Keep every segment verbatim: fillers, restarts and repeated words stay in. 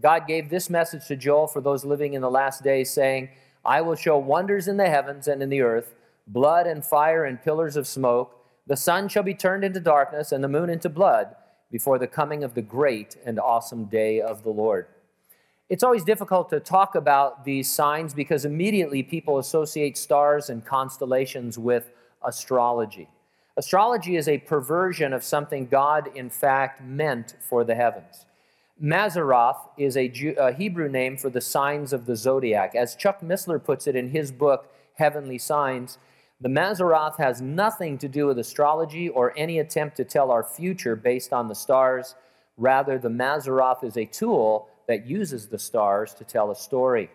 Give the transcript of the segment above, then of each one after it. God gave this message to Joel for those living in the last days, saying, I will show wonders in the heavens and in the earth, blood and fire and pillars of smoke. The sun shall be turned into darkness and the moon into blood before the coming of the great and awesome day of the Lord. It's always difficult to talk about these signs because immediately people associate stars and constellations with astrology. Astrology is a perversion of something God, in fact, meant for the heavens. Mazzaroth is a, Jew, a Hebrew name for the signs of the zodiac. As Chuck Missler puts it in his book, Heavenly Signs, the Mazzaroth has nothing to do with astrology or any attempt to tell our future based on the stars. Rather, the Mazzaroth is a tool that uses the stars to tell a story.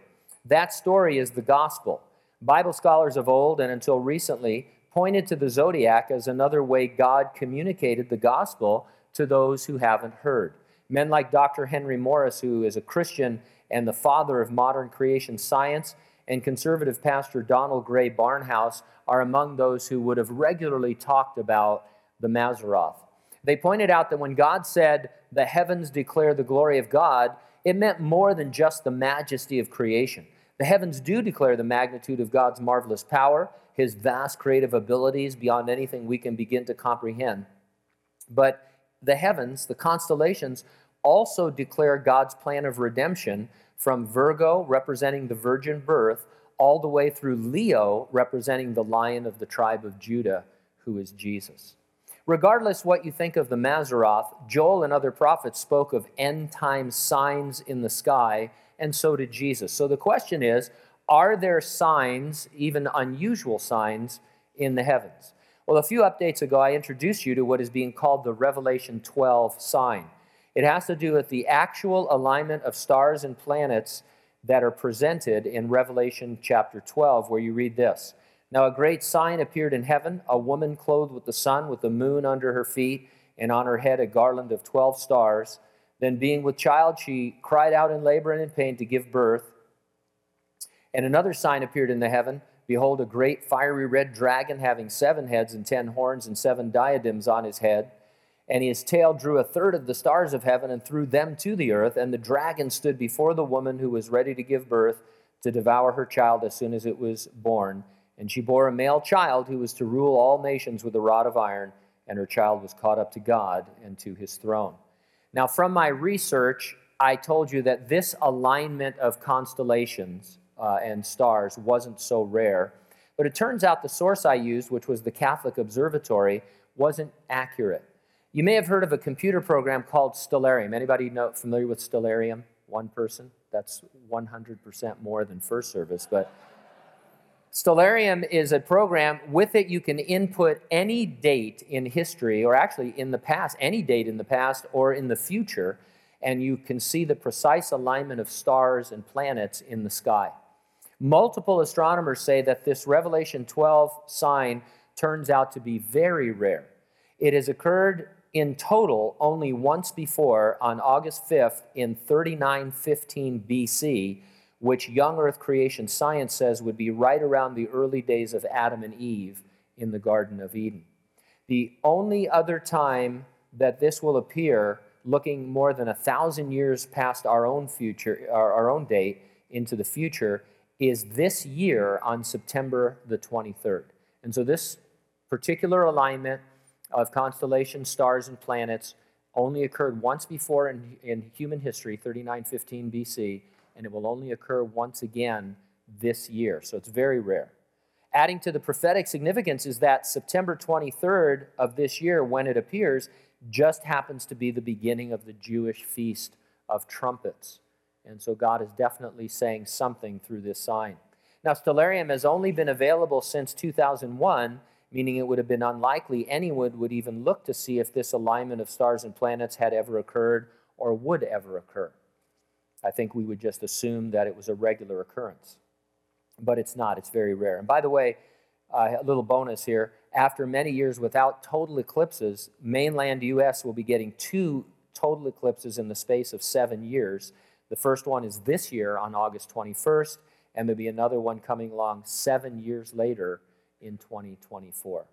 That story is the gospel. Bible scholars of old and until recently pointed to the zodiac as another way God communicated the gospel to those who haven't heard. Men like Doctor Henry Morris, who is a Christian and the father of modern creation science, and conservative pastor Donald Gray Barnhouse are among those who would have regularly talked about the Mazzaroth. They pointed out that when God said, the heavens declare the glory of God, it meant more than just the majesty of creation. The heavens do declare the magnitude of God's marvelous power, his vast creative abilities beyond anything we can begin to comprehend. But the heavens, the constellations, also declare God's plan of redemption from Virgo, representing the virgin birth, all the way through Leo, representing the lion of the tribe of Judah, who is Jesus. Regardless what you think of the Mazzaroth, Joel and other prophets spoke of end-time signs in the sky, and so did Jesus. So the question is, are there signs, even unusual signs, in the heavens? Well, a few updates ago, I introduced you to what is being called the Revelation twelve sign. It has to do with the actual alignment of stars and planets that are presented in Revelation chapter twelve, where you read this. Now a great sign appeared in heaven, a woman clothed with the sun, with the moon under her feet, and on her head a garland of twelve stars. Then being with child, she cried out in labor and in pain to give birth. And another sign appeared in the heaven. Behold, a great fiery red dragon having seven heads and ten horns and seven diadems on his head. And his tail drew a third of the stars of heaven and threw them to the earth. And the dragon stood before the woman who was ready to give birth to devour her child as soon as it was born. And she bore a male child who was to rule all nations with a rod of iron. And her child was caught up to God and to his throne. Now, from my research, I told you that this alignment of constellations uh, and stars wasn't so rare. But it turns out the source I used, which was the Catholic Observatory, wasn't accurate. You may have heard of a computer program called Stellarium. Anybody know, familiar with Stellarium? One person? That's one hundred percent more than first service. But Stellarium is a program. With it, you can input any date in history, or actually in the past, any date in the past or in the future, and you can see the precise alignment of stars and planets in the sky. Multiple astronomers say that this Revelation twelve sign turns out to be very rare. It has occurred in total only once before, on August fifth in thirty-nine fifteen B C, which young earth creation science says would be right around the early days of Adam and Eve in the Garden of Eden. The only other time that this will appear, looking more than a thousand years past our own future, our own date into the future, is this year on September the twenty-third. And so this particular alignment of constellations, stars, and planets only occurred once before in, in human history, thirty-nine fifteen B C, and it will only occur once again this year. So it's very rare. Adding to the prophetic significance is that September twenty-third of this year, when it appears, just happens to be the beginning of the Jewish feast of trumpets. And so God is definitely saying something through this sign. Now, Stellarium has only been available since two thousand one, meaning it would have been unlikely anyone would even look to see if this alignment of stars and planets had ever occurred or would ever occur. I think we would just assume that it was a regular occurrence. But it's not. It's very rare. And by the way, uh, a little bonus here, after many years without total eclipses, mainland U S will be getting two total eclipses in the space of seven years. The first one is this year on August twenty-first, and there'll be another one coming along seven years later in twenty twenty-four.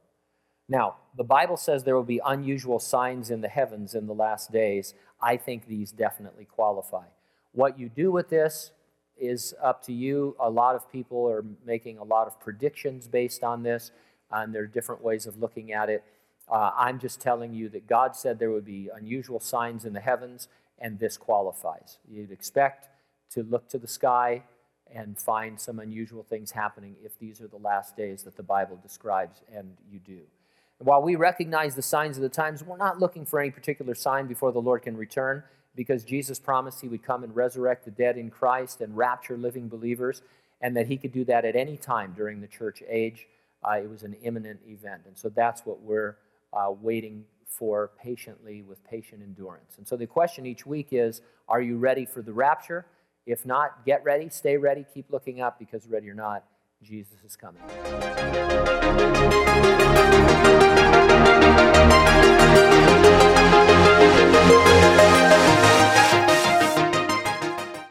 Now, the Bible says there will be unusual signs in the heavens in the last days. I think these definitely qualify. What you do with this is up to you. A lot of people are making a lot of predictions based on this, and there are different ways of looking at it. Uh, I'm just telling you that God said there would be unusual signs in the heavens, and this qualifies. You'd expect to look to the sky and find some unusual things happening if these are the last days that the Bible describes, and you do. And while we recognize the signs of the times, we're not looking for any particular sign before the Lord can return, because Jesus promised he would come and resurrect the dead in Christ and rapture living believers, and that he could do that at any time during the church age. Uh, it was an imminent event, and so that's what we're uh, waiting for patiently with patient endurance. And so the question each week is, are you ready for the rapture? If not, get ready, stay ready, keep looking up, because ready or not, Jesus is coming.